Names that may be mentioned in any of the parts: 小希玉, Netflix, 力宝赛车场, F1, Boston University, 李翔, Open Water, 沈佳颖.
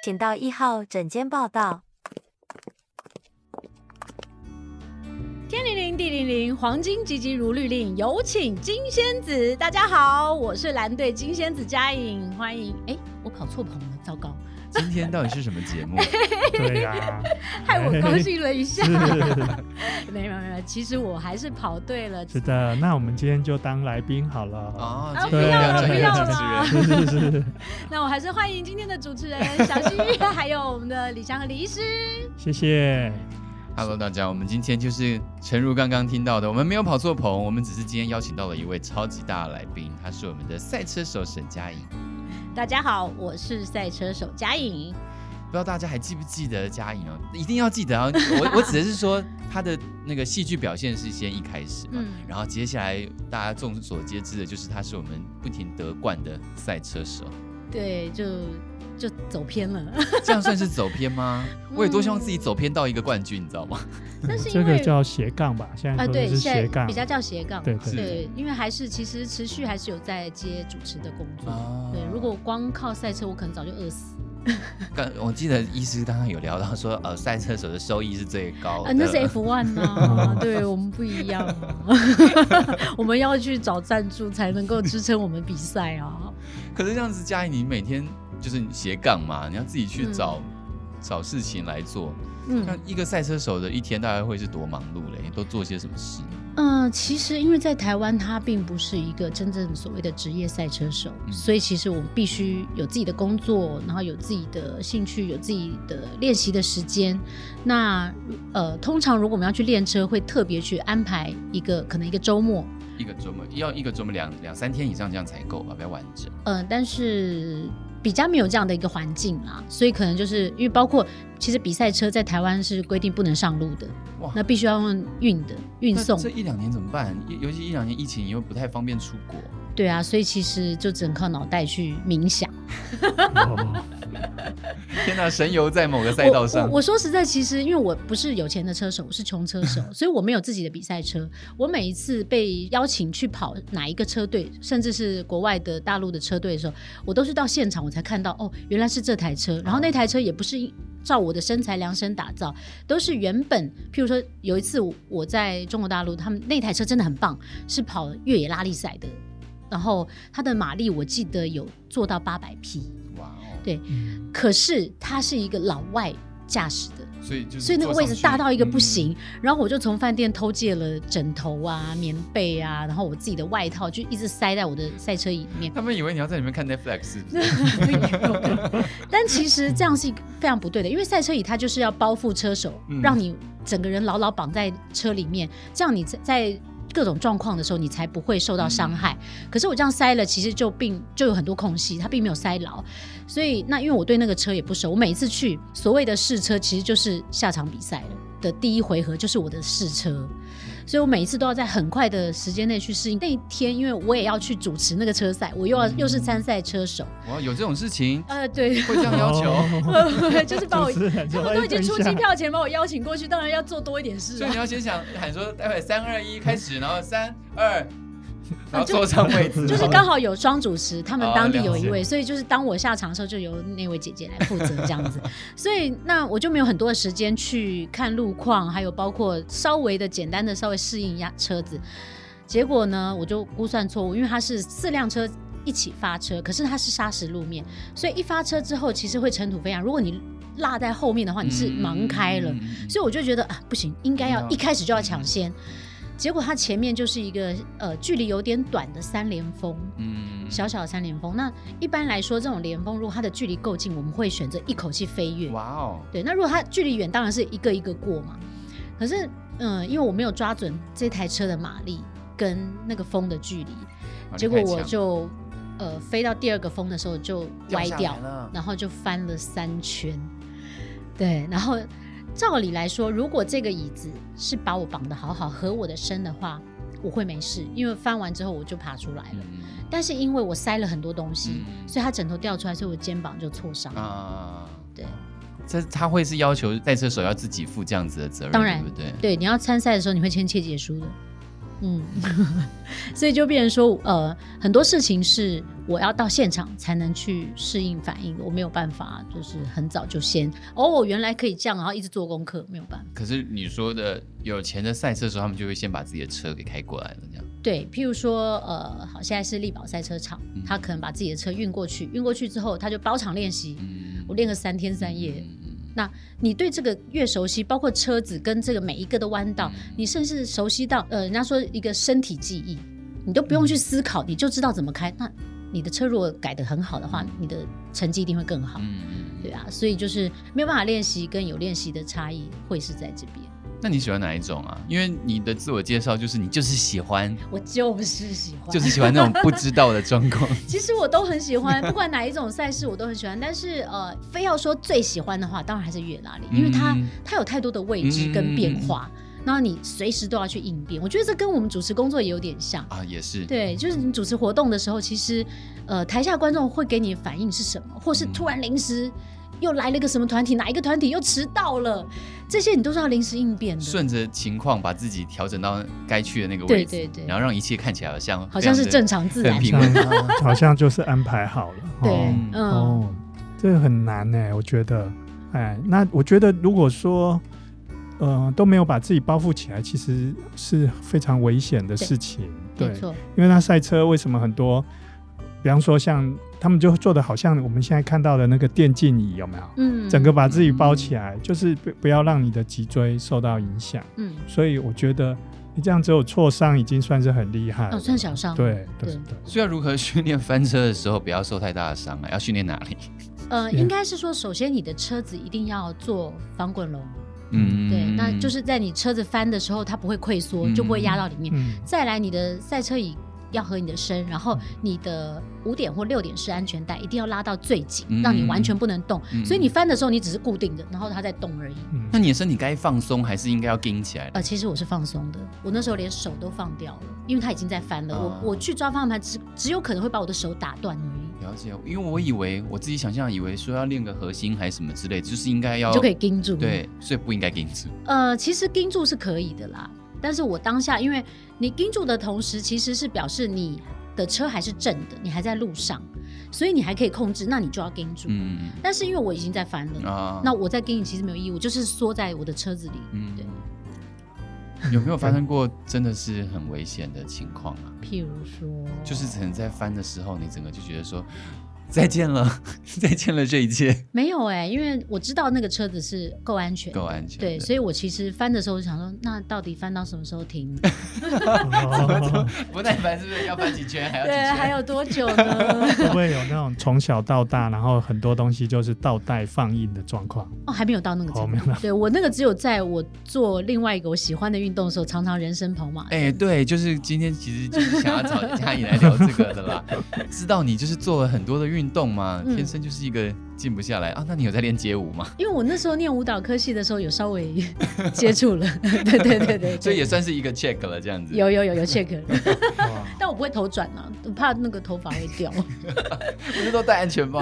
请到1号诊间报到。天灵灵地灵灵，黄金急急如律令，有请金仙子。大家好，我是蓝队金仙子佳颖，欢迎。哎，我跑错棚了，糟糕。今天到底是什么节目？对呀，害我高兴了一下。没有，其实我还是跑对了。是的，那我们今天就当来宾好了。哦，不要了。是。那我还是欢迎今天的主持人小希玉，还有我们的李翔和李医师。谢谢。Hello， 大家，我们今天就是诚如刚刚听到的，我们没有跑错棚，我们只是今天邀请到了一位超级大的来宾，他是我们的赛车手沈佳颖。大家好，我是赛车手佳颖。不知道大家还记不记得佳颖哦？一定要记得啊！我指的是说他的那个戏剧表现是先一开始嘛，然后接下来大家众所皆知的就是他是我们不停得冠的赛车手。对，就走偏了。这样算是走偏吗？我也多希望自己走偏到一个冠军，你知道吗？但是因为这个叫斜杠吧，现在对，现在比较叫斜杠。对，因为还是其实持续还是有在接主持的工作。对，如果光靠赛车，我可能早就饿死。我记得医师刚刚有聊到说，赛车手的收益是最高的。那是 F1 啊，对我们不一样啊，我们要去找赞助才能够支撑我们比赛啊。可是这样子，佳颖，你每天就是斜杠嘛，你要自己去找事情来做。那一个赛车手的一天大概会是多忙碌嘞？都做些什么事？其实因为在台湾，他并不是一个真正所谓的职业赛车手，所以其实我们必须有自己的工作，然后有自己的兴趣，有自己的练习的时间。那通常如果我们要去练车，会特别去安排一个可能一个周末，要一个周末两三天以上这样才够吧，比较完整。但是比较没有这样的一个环境啦，所以可能就是因为包括其实比赛车在台湾是规定不能上路的，那必须要用运送。这1-2年怎么办？尤其1-2年疫情又不太方便出国。对啊，所以其实就只能靠脑袋去冥想。天哪，神游在某个赛道上。我说实在，其实因为我不是有钱的车手，我是穷车手，所以我没有自己的比赛车。我每一次被邀请去跑哪一个车队，甚至是国外的大陆的车队的时候，我都是到现场我才看到，哦，原来是这台车。然后那台车也不是照我的身材量身打造，都是原本譬如说有一次我在中国大陆，他们那台车真的很棒，是跑越野拉力赛的，然后它的马力我记得有做到800匹。哇哦！对，可是它是一个老外驾驶的，所以那个位置大到一个不行。然后我就从饭店偷借了枕头啊、棉被啊，然后我自己的外套就一直塞在我的赛车椅里面。他们以为你要在里面看 Netflix。但其实这样是非常不对的，因为赛车椅它就是要包覆车手，让你整个人牢牢绑在车里面，这样你在各种状况的时候你才不会受到伤害。可是我这样塞了，其实就有很多空隙，它并没有塞牢。所以那因为我对那个车也不熟，我每一次去所谓的试车其实就是下场比赛的第一回合就是我的试车，所以我每一次都要在很快的时间内去适应。那一天因为我也要去主持那个车赛，我又是参赛车手。哇，有这种事情？对，会这样要求。就是把我他们都已经出机票前把我邀请过去，当然要做多一点事。所以你要先想喊说待会3-2-1开始，然后3-2。然后坐上位置，就是刚好有双主持，他们当地有一位，所以就是当我下场的时候就由那位姐姐来负责这样子。所以那我就没有很多的时间去看路况，还有包括简单的稍微适应一下车子。结果呢，我就估算错误，因为它是4辆车一起发车，可是它是砂石路面，所以一发车之后其实会尘土飞扬，如果你落在后面的话你是盲开了。所以我就觉得不行，应该要一开始就要抢先。结果它前面就是一个距离有点短的3连锋，小的3连锋。那一般来说这种连锋如果它的距离够近，我们会选择一口气飞跃。哇哦！对，那如果它距离远，当然是一个一个过嘛。可是因为我没有抓准这台车的马力跟那个风的距离，结果我就飞到第2个锋的时候就歪掉，然后就翻了3圈。对，然后照理来说，如果这个椅子是把我绑得好好和我的身的话，我会没事，因为翻完之后我就爬出来了。但是因为我塞了很多东西，所以他枕头掉出来，所以我肩膀就挫伤了。对，他会是要求赛车手要自己负这样子的责任，当然对不对？对，你要参赛的时候你会签切结书的。嗯，所以就变成说，很多事情是我要到现场才能去适应反应，我没有办法，就是很早就先原来可以这样，然后一直做功课，没有办法。可是你说的有钱的赛车的时候，他们就会先把自己的车给开过来了，这样。对，譬如说，好，现在是力宝赛车场，他可能把自己的车运过去，运过去之后，他就包场练习，我练个3天3夜。那你对这个越熟悉，包括车子跟这个每一个的弯道，你甚至熟悉到人家说一个身体记忆，你都不用去思考，你就知道怎么开。那你的车如果改得很好的话，你的成绩一定会更好，对啊。所以就是没有办法练习跟有练习的差异会是在这边。那你喜欢哪一种啊？因为你的自我介绍就是你就是喜欢，我就是喜欢，就是喜欢那种不知道的状况。其实我都很喜欢，不管哪一种赛事我都很喜欢。但是非要说最喜欢的话，当然还是越野拉力，因为它有太多的未知跟变化，然后你随时都要去应变。我觉得这跟我们主持工作也有点像啊，也是对，就是你主持活动的时候，其实台下观众会给你的反应是什么，或是突然临时又来了个什么团体，哪一个团体又迟到了，这些你都是要临时应变的，顺着情况把自己调整到该去的那个位置，对对对，然后让一切看起来好像是正常自然平稳，好像就是安排好了。对，这很难耶，我觉得。那我觉得如果说都没有把自己包覆起来，其实是非常危险的事情。 对，没错。因为那赛车为什么很多，比方说像他们就做的好像我们现在看到的那个电竞椅，有没有？整个把自己包起来，就是不要让你的脊椎受到影响。所以我觉得你这样只有挫伤已经算是很厉害了，算小伤。对。所以要如何训练翻车的时候不要受太大的伤要训练哪里？应该是说，首先你的车子一定要做防滚笼。对，那就是在你车子翻的时候它不会溃缩，就不会压到里面。再来，你的赛车椅要和你的身，然后你的5点或6点式安全带一定要拉到最紧，让你完全不能动。所以你翻的时候你只是固定的，然后它在动而已。那你的身体该放松还是应该要硬起来？其实我是放松的，我那时候连手都放掉了，因为它已经在翻了。我去抓方向盘只有可能会把我的手打断而已。了解，因为我以为我自己想象以为说要练个核心还是什么之类，就是应该要就可以硬住。对，所以不应该硬住。其实硬住是可以的啦，但是我当下因为你盯住的同时其实是表示你的车还是正的，你还在路上，所以你还可以控制，那你就要盯住。但是因为我已经在翻了，那我在盯你其实没有意义，我就是缩在我的车子里。对。有没有发生过真的是很危险的情况啊？譬如说就是可能在翻的时候你整个就觉得说再见了，再见了这一切。没有耶，因为我知道那个车子是够安全的，够安全。对，所以我其实翻的时候我想说，那到底翻到什么时候停？不耐烦是不是要翻几圈？还要几圈？对，还有多久呢？会不会有那种从小到大，然后很多东西就是倒带放映的状况？还没有到那个程度。对，我那个只有在我做另外一个我喜欢的运动的时候，常常人生跑马。对，就是今天其实就是想要找嘉颖来聊这个的啦。知道你就是做了很多的运动嘛，天生就是一个静不下来啊。那你有在练街舞吗？因为我那时候念舞蹈科系的时候有稍微接触了。对，所以也算是一个 check 了这样子。有 check 了。但我不会头转啊，我怕那个头发会掉。不是都戴安全帽？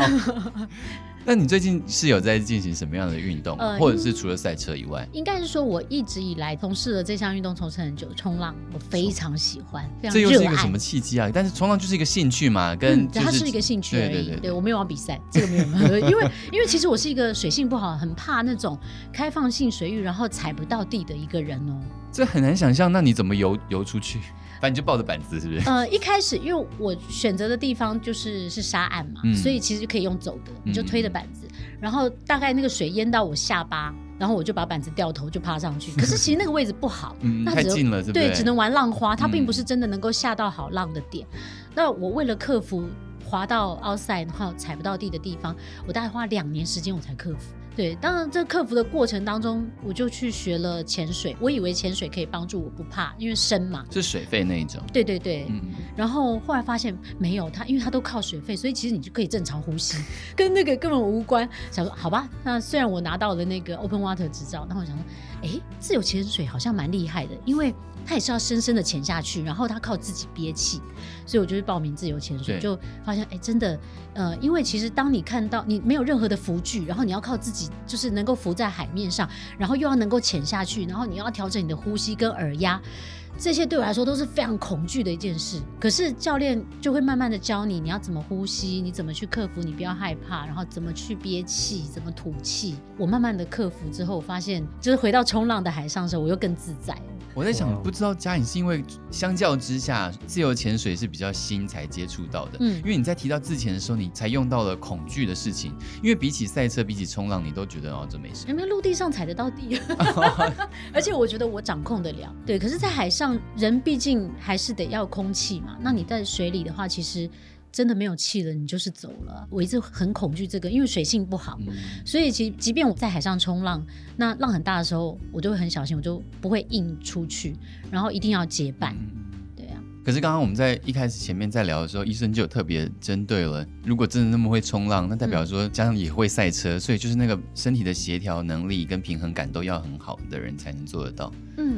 那你最近是有在进行什么样的运动，或者是除了赛车以外？应该是说我一直以来从事了这项运动，从事很久。冲浪我非常喜欢，非常热爱。这又是一个什么契机啊？但是冲浪就是一个兴趣嘛，跟它是一个兴趣而已。对，我没有要比赛，这个没有。因为其实我是一个水性不好，很怕那种开放性水域然后踩不到地的一个人哦。这很难想象，那你怎么游出去？反正就抱着板子，是不是？一开始因为我选择的地方就是沙岸嘛，所以其实可以用走的，你就推着板子，然后大概那个水淹到我下巴，然后我就把板子掉头就爬上去。可是其实那个位置不好，太近了，对不对？对，只能玩浪花，它并不是真的能够下到好浪的点。那我为了克服滑到 outside 然后踩不到地的地方，我大概花2年时间我才克服。对，当然这克服的过程当中，我就去学了潜水。我以为潜水可以帮助我不怕，因为深嘛，是水肺那一种。对。然后后来发现没有它，因为它都靠水肺，所以其实你就可以正常呼吸，跟那个根本无关。想说好吧，那虽然我拿到了那个 Open Water 执照，然后我想说，自由潜水好像蛮厉害的，因为它也是要深深的潜下去，然后它靠自己憋气，所以我就去报名自由潜水，就发现真的，因为其实当你看到你没有任何的浮具，然后你要靠自己。就是能够浮在海面上，然后又要能够潜下去，然后你要调整你的呼吸跟耳压，这些对我来说都是非常恐惧的一件事。可是教练就会慢慢的教你，你要怎么呼吸，你怎么去克服，你不要害怕，然后怎么去憋气，怎么吐气。我慢慢的克服之后，发现就是回到冲浪的海上的时候，我又更自在了。我在想，不知道嘉颖是因为相较之下，自由潜水是比较新才接触到的，因为你在提到自潜的时候，你才用到了恐惧的事情。因为比起赛车，比起冲浪，你都觉得哦，这没事。因为陆地上踩得到地，而且我觉得我掌控得了。对，可是，在海上，人毕竟还是得要空气嘛。那你在水里的话，其实真的没有气了，你就是走了。我一直很恐惧这个，因为水性不好，所以其实即便我在海上冲浪，那浪很大的时候，我就会很小心，我就不会硬出去，然后一定要结伴。可是刚刚我们在一开始前面在聊的时候，医生就有特别针对了，如果真的那么会冲浪，那代表说加上也会赛车，所以就是那个身体的协调能力跟平衡感都要很好的人才能做得到。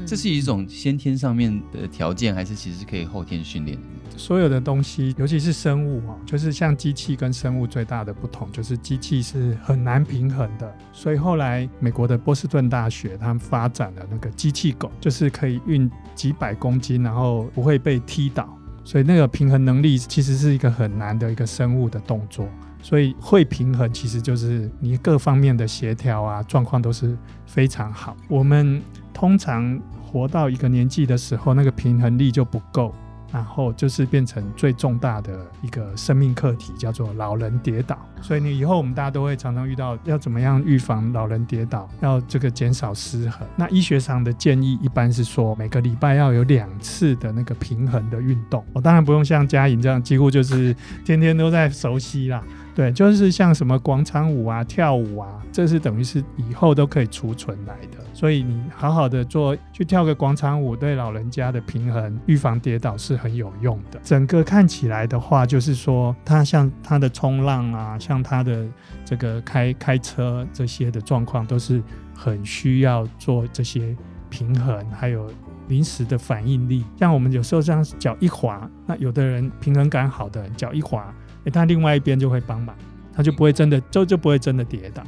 这是一种先天上面的条件，还是其实可以后天训练？所有的东西，尤其是生物，就是像机器跟生物最大的不同，就是机器是很难平衡的。所以后来美国的波士顿大学他们发展了那个机器狗，就是可以运几百公斤，然后不会被踢倒，所以那个平衡能力其实是一个很难的一个生物的动作。所以会平衡其实就是你各方面的协调啊，状况都是非常好。我们通常活到一个年纪的时候，那个平衡力就不够，然后就是变成最重大的一个生命课题，叫做老人跌倒。所以你以后我们大家都会常常遇到，要怎么样预防老人跌倒，要这个减少失衡。那医学上的建议一般是说，每个礼拜要有2次的那个平衡的运动。当然不用像嘉颖这样，几乎就是天天都在熟悉啦。对，就是像什么广场舞啊、跳舞啊，这是等于是以后都可以储存来的。所以你好好的做，去跳个广场舞，对老人家的平衡、预防跌倒是很有用的。整个看起来的话，就是说他像他的冲浪啊，像他的这个开车这些的状况，都是很需要做这些平衡，还有临时的反应力。像我们有时候这样脚一滑，那有的人平衡感好的人脚一滑，他另外一边就会帮忙，他就不会真的就不会真的跌倒。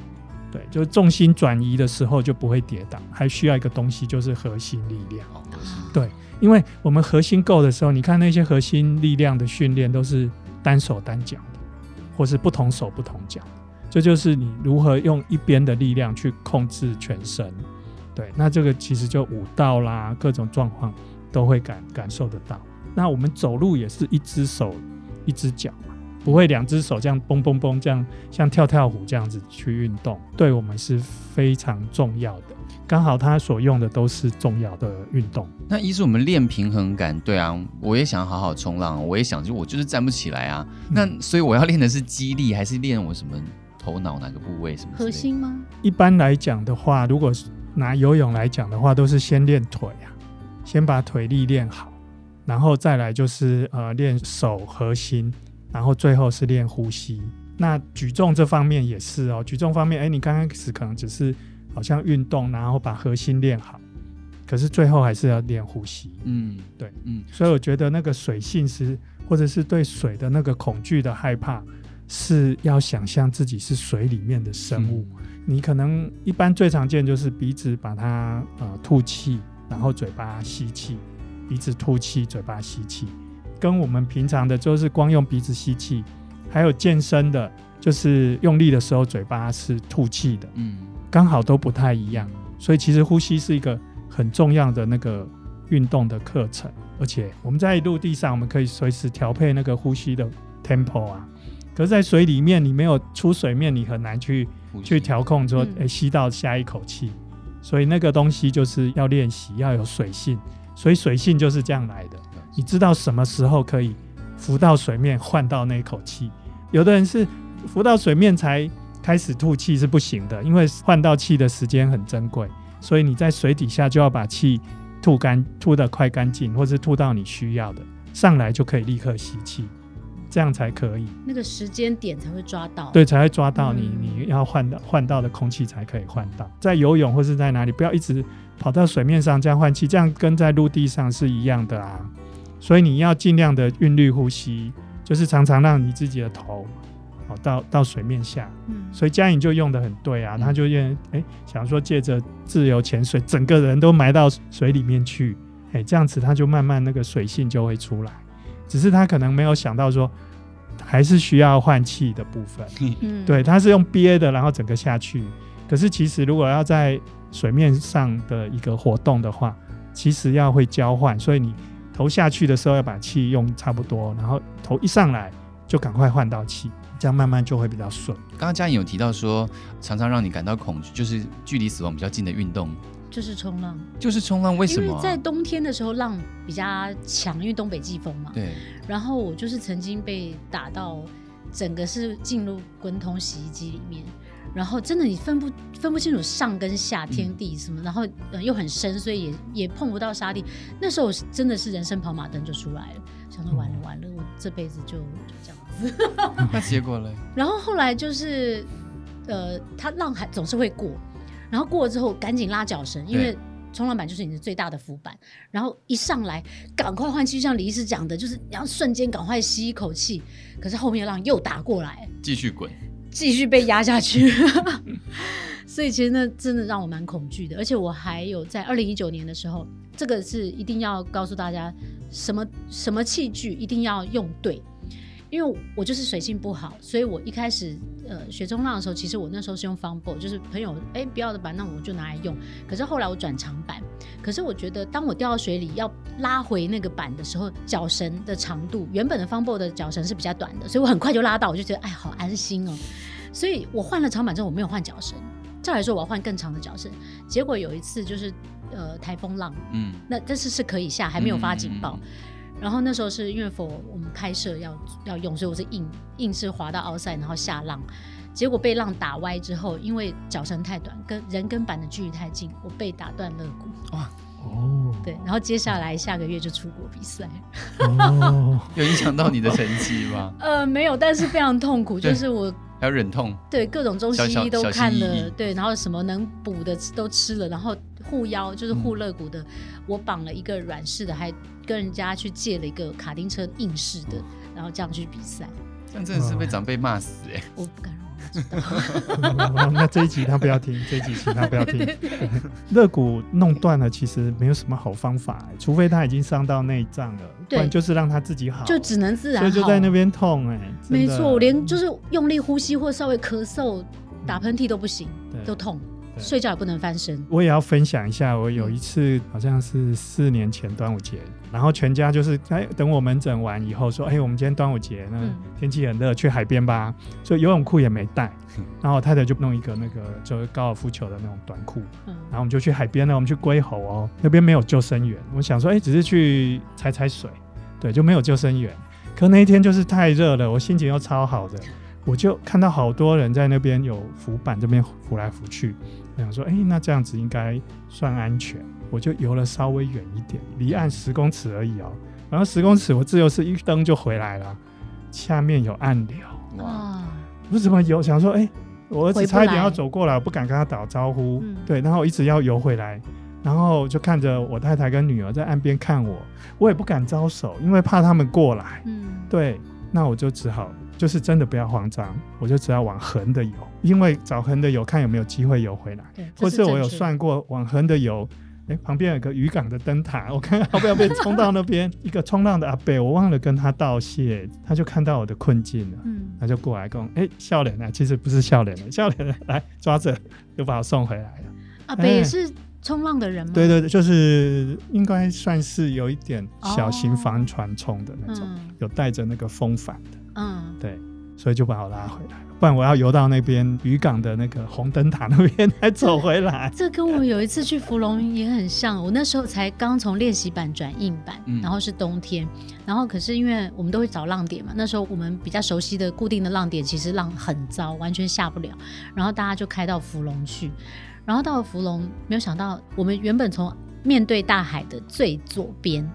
对，就是重心转移的时候就不会跌倒。还需要一个东西，就是核心力量。对，因为我们核心够的时候，你看那些核心力量的训练都是单手单脚的，或是不同手不同脚，这就是你如何用一边的力量去控制全身。对，那这个其实就舞蹈啦，各种状况都会感受得到。那我们走路也是一只手一只脚，不会2只手这样蹦蹦蹦，这样像跳跳虎这样子去运动，对我们是非常重要的。刚好他所用的都是重要的运动。那一是我们练平衡感，对啊，我也想好好冲浪，我也想我就是站不起来啊。那所以我要练的是肌力，还是练我什么头脑哪个部位什么之类的？核心吗？一般来讲的话，如果拿游泳来讲的话，都是先练腿啊，先把腿力练好，然后再来就是练手核心。然后最后是练呼吸。那举重这方面也是举重方面，你刚开始可能只是好像运动，然后把核心练好，可是最后还是要练呼吸。对，所以我觉得那个水性是，或者是对水的那个恐惧的害怕，是要想象自己是水里面的生物。你可能一般最常见就是鼻子把它吐气，然后嘴巴吸气，鼻子吐气，嘴巴吸气。跟我们平常的就是光用鼻子吸气，还有健身的就是用力的时候嘴巴是吐气的，刚好都不太一样。所以其实呼吸是一个很重要的那个运动的课程，而且我们在陆地上我们可以随时调配那个呼吸的 tempo 啊，可是在水里面你没有出水面，你很难去调控说吸到下一口气。所以那个东西就是要练习，要有水性。所以水性就是这样来的，你知道什么时候可以浮到水面换到那口气。有的人是浮到水面才开始吐气是不行的，因为换到气的时间很珍贵，所以你在水底下就要把气吐得快干净，或是吐到你需要的，上来就可以立刻吸气，这样才可以，那个时间点才会抓到。对，才会抓到你要换到的空气才可以换到。在游泳或是在哪里，不要一直跑到水面上这样换气，这样跟在陆地上是一样的啊。所以你要尽量的韵律呼吸，就是常常让你自己的头到水面下。所以嘉颖就用得很对啊，他就想说借着自由潜水整个人都埋到水里面去，这样子它就慢慢那个水性就会出来，只是它可能没有想到说还是需要换气的部分、嗯、对，它是用憋的然后整个下去，可是其实如果要在水面上的一个活动的话，其实要会交换，所以你头下去的时候要把气用差不多，然后头一上来就赶快换到气，这样慢慢就会比较顺。刚刚嘉颖有提到说常常让你感到恐惧就是距离死亡比较近的运动，就是冲浪，就是冲浪，为什么、啊？因为在冬天的时候浪比较强，因为东北季风嘛。对。然后我就是曾经被打到，整个是进入滚筒洗衣机里面，然后真的你分不清楚上跟下天地什么，然后、又很深，所以也碰不到沙地。那时候我真的是人生跑马灯就出来了，想说完了完了，我这辈子就这样子。那结果呢？然后后来就是，它浪还总是会过。然后过了之后赶紧拉脚绳，因为冲浪板就是你的最大的浮板，然后一上来赶快换气，就像李医师讲的，就是你要瞬间赶快吸一口气，可是后面的浪又打过来，继续滚，继续被压下去所以其实那真的让我蛮恐惧的。而且我还有在2019年的时候，这个是一定要告诉大家，什么器具一定要用对，因为我就是水性不好，所以我一开始学冲浪的时候，其实我那时候是用方 board， 就是朋友不要的板，那我就拿来用。可是后来我转长板，可是我觉得当我掉到水里要拉回那个板的时候，脚绳的长度，原本的方 board 的脚绳是比较短的，所以我很快就拉到，我就觉得好安心哦。所以我换了长板之后，我没有换脚绳，照来说我要换更长的脚绳。结果有一次就是台风浪，那但是可以下，还没有发警报。然后那时候是因为我们拍摄要用，所以我是硬是滑到 outside， 然后下浪，结果被浪打歪之后，因为脚绳太短，跟板的距离太近，我被打断肋骨。哇哦，对，然后接下来下个月就出国比赛。哦，有影响到你的成绩吗？没有，但是非常痛苦，就是我还要忍痛。对，各种中西医都看了，对，然后什么能补的都吃了，然后。护腰就是护肋骨的，我绑了一个软式的，还跟人家去借了一个卡丁车硬式的，然后这样去比赛。这样真的是被长辈骂死我不敢让我知道。那这一集他不要听，这一集请他不要听。对对对，肋骨弄断了，其实没有什么好方法，除非他已经伤到内脏了，不然就是让他自己好，就只能自然好。所以就在那边痛没错，我连就是用力呼吸或稍微咳嗽、打喷嚏都不行，都痛。睡觉也不能翻身。我也要分享一下，我有一次好像是4年前端午节，然后全家就是等我门诊完以后说我们今天端午节呢，天气很热，去海边吧，所以游泳裤也没带，然后我太太就弄一个那个就是高尔夫球的那种短裤，然后我们就去海边了。我们去龟吼那边没有救生员，我想说只是去踩水，对，就没有救生员。可那一天就是太热了，我心情又超好的，我就看到好多人在那边有浮板这边浮来浮去，我想说那这样子应该算安全，我就游了稍微远一点，离岸10公尺而已然后10公尺我自由式一蹬就回来了，下面有暗流。哇！我怎么游？想说我儿子差一点要走过来，我不敢跟他打招呼，对，然后我一直要游回来，然后就看着我太太跟女儿在岸边看我，我也不敢招手，因为怕他们过来，对，那我就只好。就是真的不要慌张，我就只要往横的游，因为找横的游看有没有机会游回来，或是我有算过往横的游旁边有个渔港的灯塔，我看要不要被冲到那边一个冲浪的阿伯，我忘了跟他道谢，他就看到我的困境了，他就过来跟我笑脸啊，其实不是笑脸了，笑脸来抓着就把我送回来了。阿伯也是冲浪的人吗？对对，就是应该算是有一点小型帆船冲的那种，有带着那个风帆的，对，所以就把我拉回来了，不然我要游到那边渔港的那个红灯塔那边才走回来。这跟我有一次去福隆也很像，我那时候才刚从练习板转硬板，然后是冬天，然后可是因为我们都会找浪点嘛，那时候我们比较熟悉的固定的浪点其实浪很糟，完全下不了，然后大家就开到福隆去，然后到了福隆没有想到我们原本从面对大海的最左边，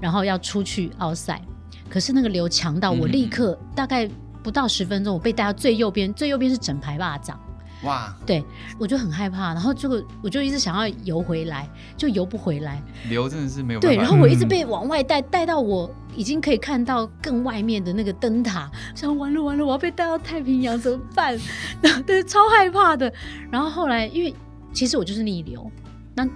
然后要出去奥赛，可是那个流强到我立刻大概不到10分钟，我被带到最右边，最右边是整排蚂蚱。哇！对，我就很害怕，然后这个我就一直想要游回来，就游不回来，流真的是没有办法。对，然后我一直被往外带到我已经可以看到更外面的那个灯塔，想完了完了，我要被带到太平洋怎么办？对，超害怕的。然后后来因为其实我就是逆流。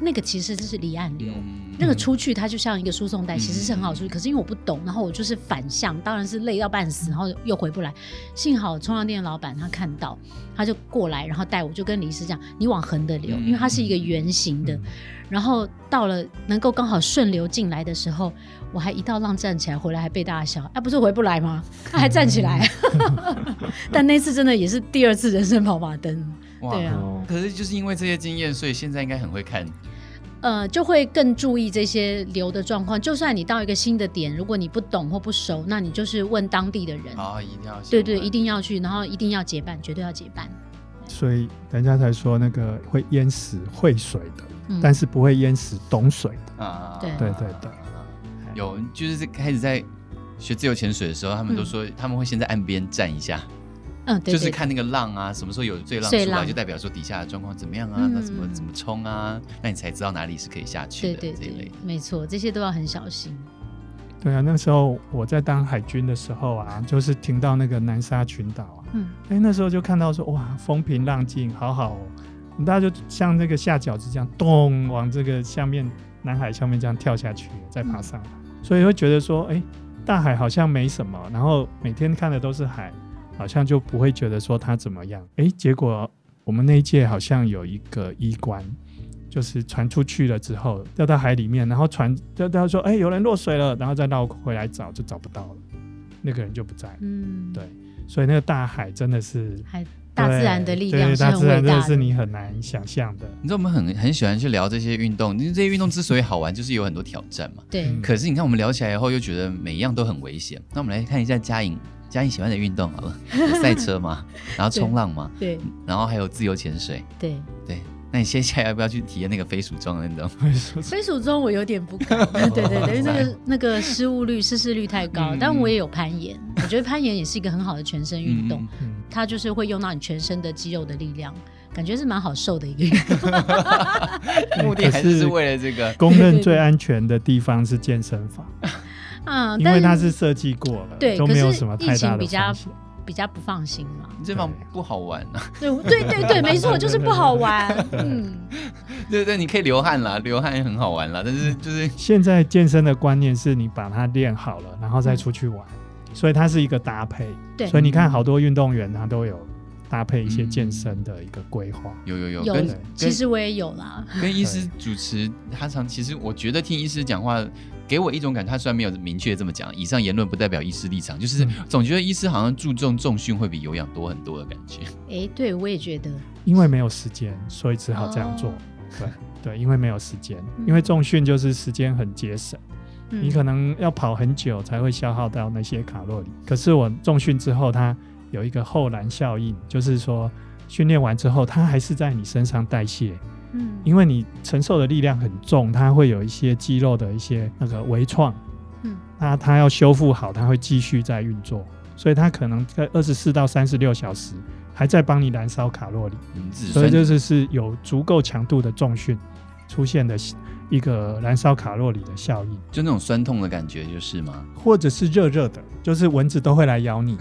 那个其实就是离岸流，那个出去它就像一个输送带，其实是很好出去，可是因为我不懂，然后我就是反向，当然是累到半死，然后又回不来。幸好冲浪店的老板他看到，他就过来，然后带我，就跟李医师讲，你往横的流，因为它是一个圆形的，然后到了能够刚好顺流进来的时候，我还一道浪站起来，回来还被大家笑，不是回不来吗？还站起来。但那次真的也是第二次人生跑马灯。对啊，可是就是因为这些经验，所以现在应该很会看。就会更注意这些流的状况。就算你到一个新的点，如果你不懂或不熟，那你就是问当地的人。啊，一定要对对，一定要去，然后一定要结伴，绝对要结伴。所以人家才说那个会淹死会水的，但是不会淹死懂水的。啊，对对对对，有就是开始在学自由潜水的时候，他们都说他们会先在岸边站一下。对对对，就是看那个浪啊，什么时候有最浪出来，就代表说底下的状况怎么样啊，那怎么冲啊，那你才知道哪里是可以下去的。对对对，这一类没错，这些都要很小心。对啊，那时候我在当海军的时候啊，就是停到那个南沙群岛啊，那时候就看到说哇，风平浪静，好好哦，大家就像那个下饺子这样咚，往这个下面南海下面这样跳下去，再爬上来，所以会觉得说哎，大海好像没什么，然后每天看的都是海。好像就不会觉得说他怎么样。结果我们那一届好像有一个医官，就是船出去了之后掉到海里面，然后船就说有人落水了，然后再绕回来找，就找不到了，那个人就不在了。对，所以那个大海真的是大自然的力量是很伟大的，大自然真的是你很难想象的。你知道我们 很喜欢去聊这些运动，因为这些运动之所以好玩，就是有很多挑战嘛。对。可是你看我们聊起来以后，又觉得每一样都很危险。那我们来看一下嘉颖喜欢的运动好了，赛车嘛，然后冲浪嘛，对，然后还有自由潜水，对对。那你接下来要不要去体验那个飞鼠装的运动？飞鼠装我有点不敢，对对对，因为那个失误率、失事率太高。但我也有攀岩，我觉得攀岩也是一个很好的全身运动，它就是会用到你全身的肌肉的力量。感觉是蛮好受的一个运动。目的还是为了这个。公认最安全的地方是健身房。因为它是设计过了，对，都没有什么太大的风险。比较不放心嘛，这方不好玩啊。对对对对，没错，就是不好玩。对对，你可以流汗啦，流汗也很好玩啦。但是就是现在健身的观念是你把它练好了，然后再出去玩，所以它是一个搭配。对，所以你看好多运动员他都有搭配一些健身的一个规划。有，其实我也有啦。跟医师主持，他常其实我觉得听医师讲话。给我一种感觉，他虽然没有明确这么讲，以上言论不代表医师立场，就是总觉得医师好像注重重训会比有氧多很多的感觉。对，我也觉得，因为没有时间，所以只好这样做。对对，因为没有时间，因为重训就是时间很节省，你可能要跑很久才会消耗到那些卡路里。可是我重训之后，它有一个后燃效应，就是说训练完之后，它还是在你身上代谢。因为你承受的力量很重，它会有一些肌肉的一些那个微创，那它要修复好，它会继续在运作，所以它可能在24到36小时还在帮你燃烧卡路里，所以就是有足够强度的重训出现的一个燃烧卡路里的效应，就那种酸痛的感觉就是吗？或者是热热的，就是蚊子都会来咬你。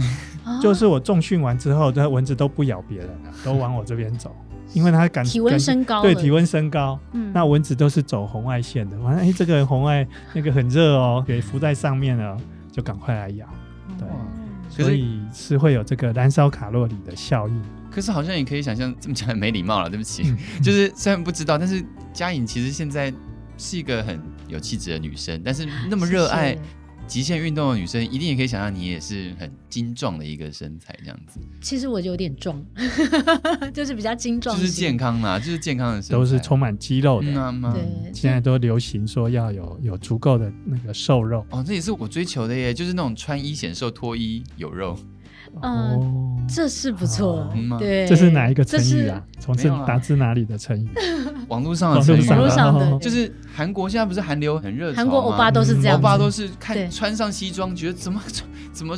就是我重训完之后，蚊子都不咬别人了，都往我这边走。因为他体温升高了，对，体温升高，那蚊子都是走红外线的。反正这个红外那个很热哦，给浮在上面了，就赶快来咬。对，所以是会有这个燃烧卡路里的效应。可是好像也可以想象，这么讲很没礼貌了，对不起。就是虽然不知道，但是嘉颖其实现在是一个很有气质的女生，但是那么热爱极限运动的女生，一定也可以想象你也是很精壮的一个身材这样子。其实我有点壮，就是比较精壮，就是健康嘛，就是健康的身材，都是充满肌肉的。对，现在都流行说要有足够的那个瘦肉。这也是我追求的耶，就是那种穿衣显瘦，脱衣有肉。这是不错。对，这是哪一个成语啊？从这打自哪里的成语？网络上的成语，网络上的，就是韩国现在不是韩流很热潮吗？韩国欧巴都是这样，欧巴都是看穿上西装，觉得怎么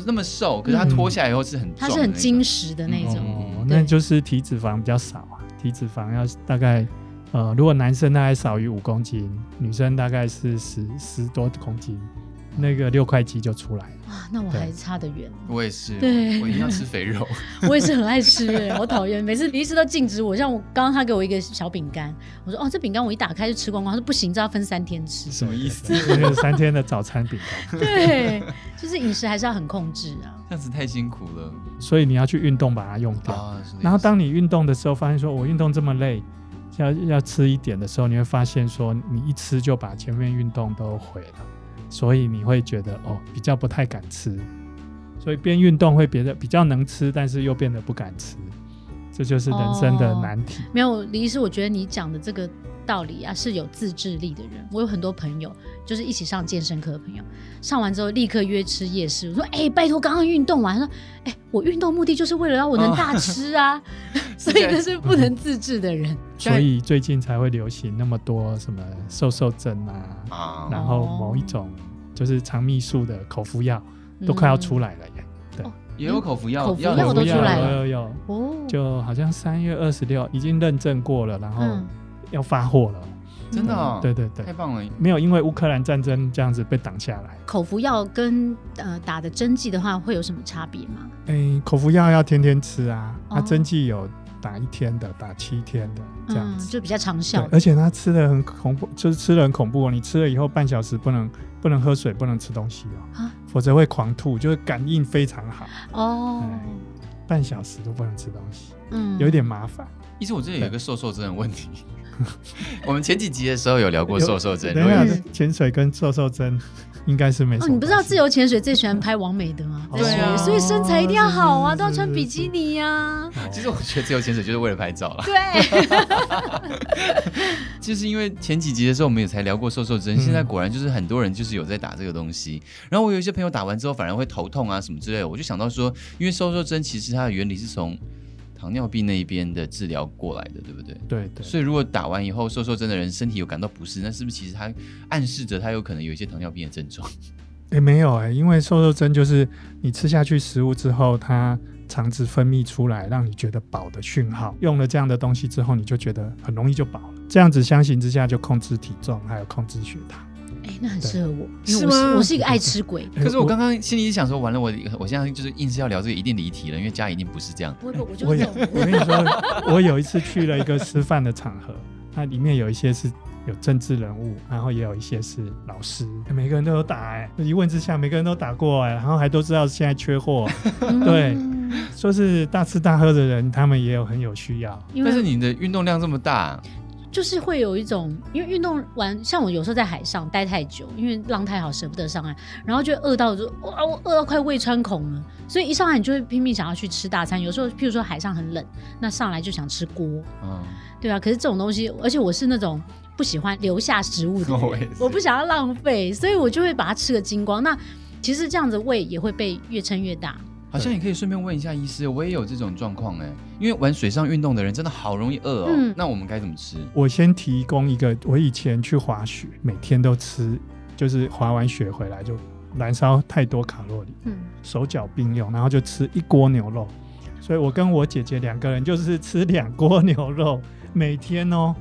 那么瘦，可是他脱下来以后是很他是很精实的那种，那就是体脂肪比较少啊。体脂肪要大概如果男生大概少于5公斤，女生大概是10多公斤。那个6块鸡就出来了啊！那我还是差得远。我也是，对，我一定要吃肥肉。我也是很爱吃耶，好讨厌，每次李医师都禁止我。像我刚刚他给我一个小饼干，我说哦，这饼干我一打开就吃光光。他说不行，这要分3天吃。什么意思？3天的早餐饼干。对，就是饮食还是要很控制啊。这样子太辛苦了，所以你要去运动把它用掉。啊、然后当你运动的时候，发现说我运动这么累。要吃一点的时候，你会发现说你一吃就把前面运动都毁了，所以你会觉得哦比较不太敢吃，所以边运动会变得比较能吃，但是又变得不敢吃，这就是人生的难题。哦、没有，李医师，我觉得你讲的这个道理啊是有自制力的人。我有很多朋友就是一起上健身课的朋友，上完之后立刻约吃夜市。我说哎、欸，拜托，刚刚运动完，他说哎、欸，我运动目的就是为了让我能大吃啊，哦、所以那是不能自制的人。所以最近才会流行那么多什么瘦瘦针啊，然后某一种就是肠泌素的口服药都快要出来了耶。对，也有口服药，口服药都出来了，有哦，就好像3月26已经认证过了，然后要发货了。真的哦？对对对，太棒了。没有因为乌克兰战争这样子被挡下来。口服药跟打的针剂的话会有什么差别吗？欸，口服药要天天吃啊，它针剂有打1天的，打7天的，这样子就比较长效。而且它吃的很恐怖，就是吃的很恐怖哦。你吃了以后半小时不能喝水，不能吃东西哦，否则会狂吐，就是感应非常好哦。半小时都不能吃东西，有点麻烦。医生，我这里有一个瘦瘦针的问题。我们前几集的时候有聊过瘦瘦针，潜水跟瘦瘦针应该是没什么关系。你不知道自由潜水最喜欢拍网美的吗？对啊，所以身材一定要好啊，都要穿比基尼啊。其实我觉得自由潜水就是为了拍照啦。对，就是因为前几集的时候我们也才聊过瘦瘦针，现在果然就是很多人就是有在打这个东西。然后我有一些朋友打完之后反而会头痛啊什么之类的，我就想到说，因为瘦瘦针其实它的原理是从糖尿病那一边的治疗过来的，对不对？对对。所以如果打完以后瘦瘦针的人身体有感到不适，那是不是其实他暗示着他有可能有一些糖尿病的症状？欸，没有欸，因为瘦瘦针就是你吃下去食物之后，它肠子分泌出来让你觉得饱的讯号，用了这样的东西之后你就觉得很容易就饱了，这样子相形之下就控制体重还有控制血糖。欸，那很适合我，因为我是一个爱吃鬼。可是我刚刚心里想说，完了，我现在就是硬是要聊这个，一定离题了，因为家一定不是这样。我就这种。我跟你说，我有一次去了一个吃饭的场合，它里面有一些是有政治人物，然后也有一些是老师，每个人都有打欸，一问之下每个人都打过欸，然后还都知道现在缺货。对，说是大吃大喝的人，他们也有很有需要。但是你的运动量这么大。就是会有一种，因为运动完，像我有时候在海上待太久，因为浪太好舍不得上岸，然后就饿到我饿到快胃穿孔了，所以一上岸你就会拼命想要去吃大餐。有时候譬如说海上很冷，那上来就想吃锅，对啊。可是这种东西，而且我是那种不喜欢留下食物的人，我不想要浪费，所以我就会把它吃个精光。那其实这样子胃也会被越撑越大。好像也可以顺便问一下医师，我也有这种状况欸，因为玩水上运动的人真的好容易饿哦。那我们该怎么吃？我先提供一个，我以前去滑雪，每天都吃，就是滑完雪回来就燃烧太多卡路里，手脚并用，然后就吃1锅牛肉，所以我跟我姐姐2个人就是吃2锅牛肉，每天哦，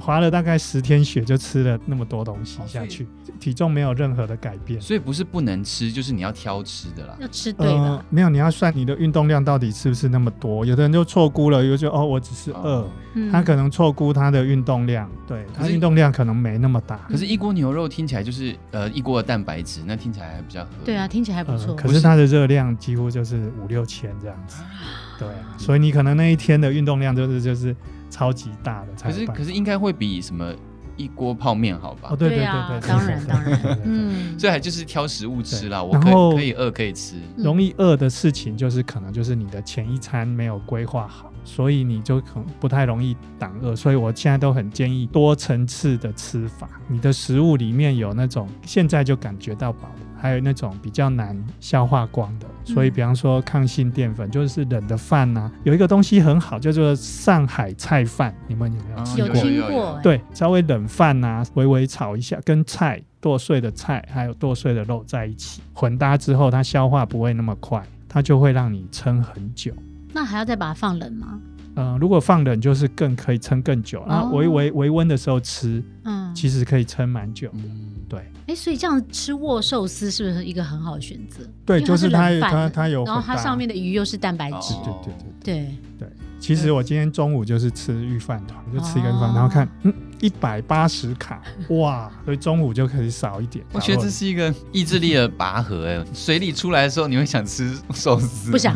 滑了大概10天雪就吃了那么多东西下去，体重没有任何的改变。所以不是不能吃，就是你要挑吃的啦，要吃对的。没有，你要算你的运动量到底是不是那么多。有的人就错估了，就觉得哦我只是饿，他可能错估他的运动量，对，他运动量可能没那么大。可是1锅牛肉听起来就是1锅的蛋白质，那听起来还比较合理。对啊，听起来还不错。可是它的热量几乎就是5-6千这样子。对啊，所以你可能那一天的运动量就是超级大的。可是应该会比什么1锅泡面好吧？哦，对对对对，当然当然。所以还就是挑食物吃啦，我可以饿可以吃。容易饿的事情就是可能就是你的前一餐没有规划好，所以你就可能不太容易挡饿。所以我现在都很建议多层次的吃法，你的食物里面有那种现在就感觉到饱的，还有那种比较难消化光的。所以比方说抗性淀粉，就是冷的饭啊，有一个东西很好叫做上海菜饭，你们有没有吃过？有听过。对，稍微冷饭啊，微微炒一下，跟菜剁碎的菜还有剁碎的肉在一起混搭之后，它消化不会那么快，它就会让你撑很久。那还要再把它放冷吗？如果放冷就是更可以撑更久，然后微温的时候吃，其实可以撑蛮久的。对，哎，所以这样吃握寿司是不是一个很好的选择？对，就是它有很大，然后它上面的鱼又是蛋白质。对对对对对。其实我今天中午就是吃御饭团，就吃一个饭，然后看，180卡，哇！所以中午就可以少一点。我觉得这是一个意志力的拔河，水里出来的时候，你会想吃寿司？不想，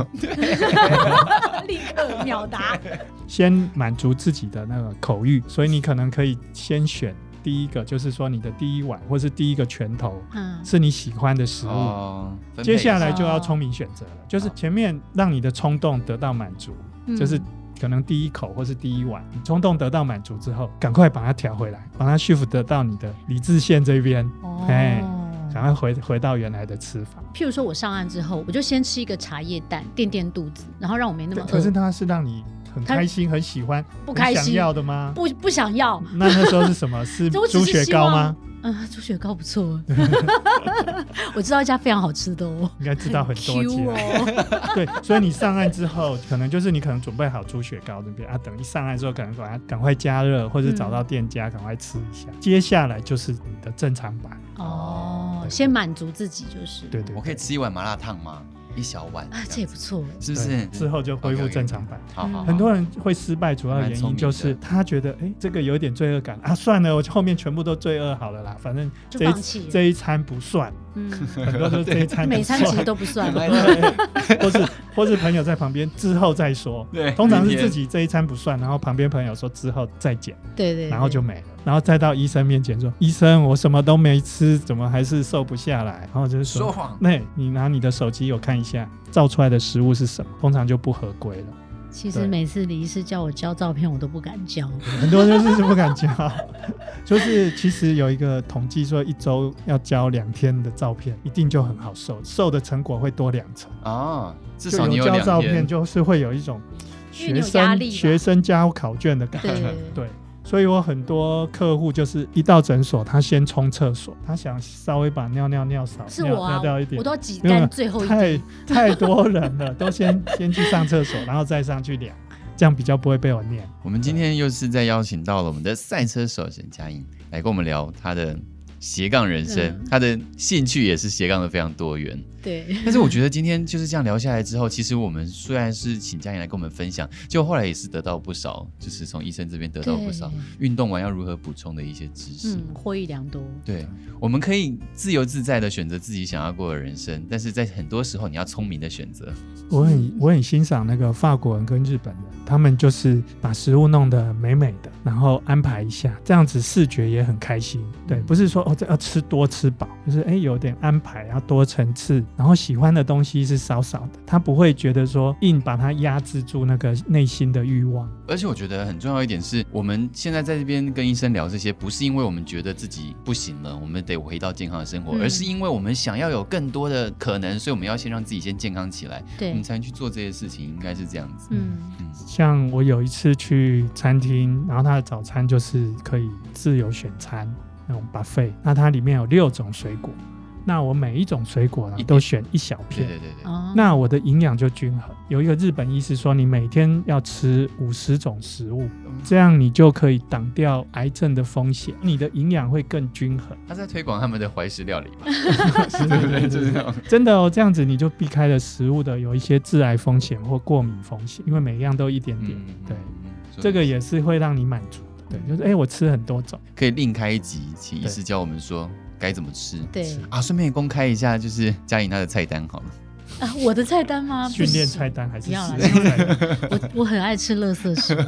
立刻秒答。先满足自己的那个口欲，所以你可能可以先选。第一个就是说你的第一碗或是第一个拳头是你喜欢的食物，接下来就要聪明选择了，就是前面让你的冲动得到满足，就是可能第一口或是第一碗你冲动得到满足之后，赶快把它调回来，把它 shift 得到你的理智线这边，赶快 回到原来的吃法。譬如说我上岸之后，我就先吃一个茶叶蛋垫垫肚子，然后让我没那么饿。可是它是让你很开心很喜欢，不开心想要的吗？ 不想要。那时候是什么？是猪血糕吗？猪血糕不错。我知道一家非常好吃的哦，应该知道很多家。对，所以你上岸之后，可能就是你可能准备好猪血糕这边啊，等一上岸之后，可能赶快加热，或者找到店家赶快吃一下。接下来就是你的正常版哦，先满足自己就是。对对，我可以吃一碗麻辣烫吗？一小碗啊，这也不错，是不是？之后就恢复正常版。好，很多人会失败，主要原因就是他觉得，这个有点罪恶感啊，算了，我后面全部都罪恶好了啦，反正这一餐不算。很多都这一餐不算，每餐其实都不算，或是朋友在旁边之后再说。对，通常是自己这一餐不算，然后旁边朋友说之后再减，对，然后就没了，然后再到医生面前说，医生我什么都没吃，怎么还是瘦不下来？然后就是说谎。那你拿你的手机我看一下，照出来的食物是什么？通常就不合规了。其实每次李医师叫我交照片，我都不敢交。很多人就是不敢交，就是其实有一个统计说，一周要交2天的照片，一定就很好瘦，瘦的成果会多2成啊。至少你有交照片，就是会有一种学生交考卷的感觉，对。所以我很多客户就是一到诊所，他先冲厕所，他想稍微把尿少，是我啊，尿一点，我都要挤干最后一点。太多人了，都先去上厕所，然后再上去量，这样比较不会被我念。我们今天又是在邀请到了我们的赛车手沈佳瑩来跟我们聊他的斜杠人生，他的兴趣也是斜杠的非常多元。对，但是我觉得今天就是这样聊下来之后，其实我们虽然是请佳瑩来跟我们分享，就后来也是得到不少，就是从医生这边得到不少运动完要如何补充的一些知识，获益良多。对，我们可以自由自在的选择自己想要过的人生，但是在很多时候你要聪明的选择。我很欣赏那个法国人跟日本人，他们就是把食物弄得美美的，然后安排一下，这样子视觉也很开心。对，不是说这要吃多吃饱，就是有点安排，要多层次。然后喜欢的东西是少少的，他不会觉得说硬把它压制住那个内心的欲望。而且我觉得很重要一点是，我们现在在这边跟医生聊这些，不是因为我们觉得自己不行了，我们得回到健康的生活，而是因为我们想要有更多的可能，所以我们要先让自己先健康起来，我们才能去做这些事情，应该是这样子。像我有一次去餐厅，然后他的早餐就是可以自由选餐那种 buffet， 那它里面有6种水果，那我每一种水果呢都选一小片，对，那我的营养就均衡。有一个日本医师说，你每天要吃50种食物，这样你就可以挡掉癌症的风险，你的营养会更均衡。他在推广他们的怀石料理吧？对不对？就是这样，真的哦，这样子你就避开了食物的有一些致癌风险或过敏风险，因为每样都一点点，对，这个也是会让你满足。对，就是我吃很多种，可以另开一集，请医师教我们说该怎么吃。对啊，顺便公开一下，就是佳瑩她的菜单好了。啊，我的菜单吗？训练菜单还是食材？我很爱吃垃圾食物，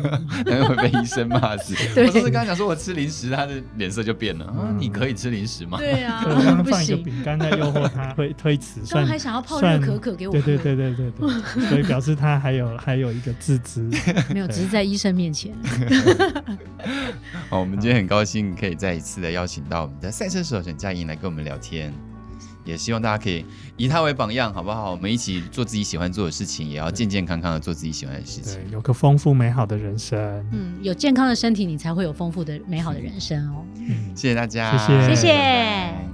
然后被医生骂死。我上次跟他讲说我吃零食，他的脸色就变了。啊，你可以吃零食吗？对啊，我刚放一个饼干在诱惑他推辞，他还想要泡热可可给我。对，所以表示他还有一个自知，没有，只是在医生面前。好，我们今天很高兴可以再一次的邀请到我们的赛车手沈佳瑩来跟我们聊天。也希望大家可以以他为榜样，好不好？我们一起做自己喜欢做的事情，也要健健康康的做自己喜欢的事情，有个丰富美好的人生。有健康的身体，你才会有丰富的美好的人生哦。谢谢大家，谢谢。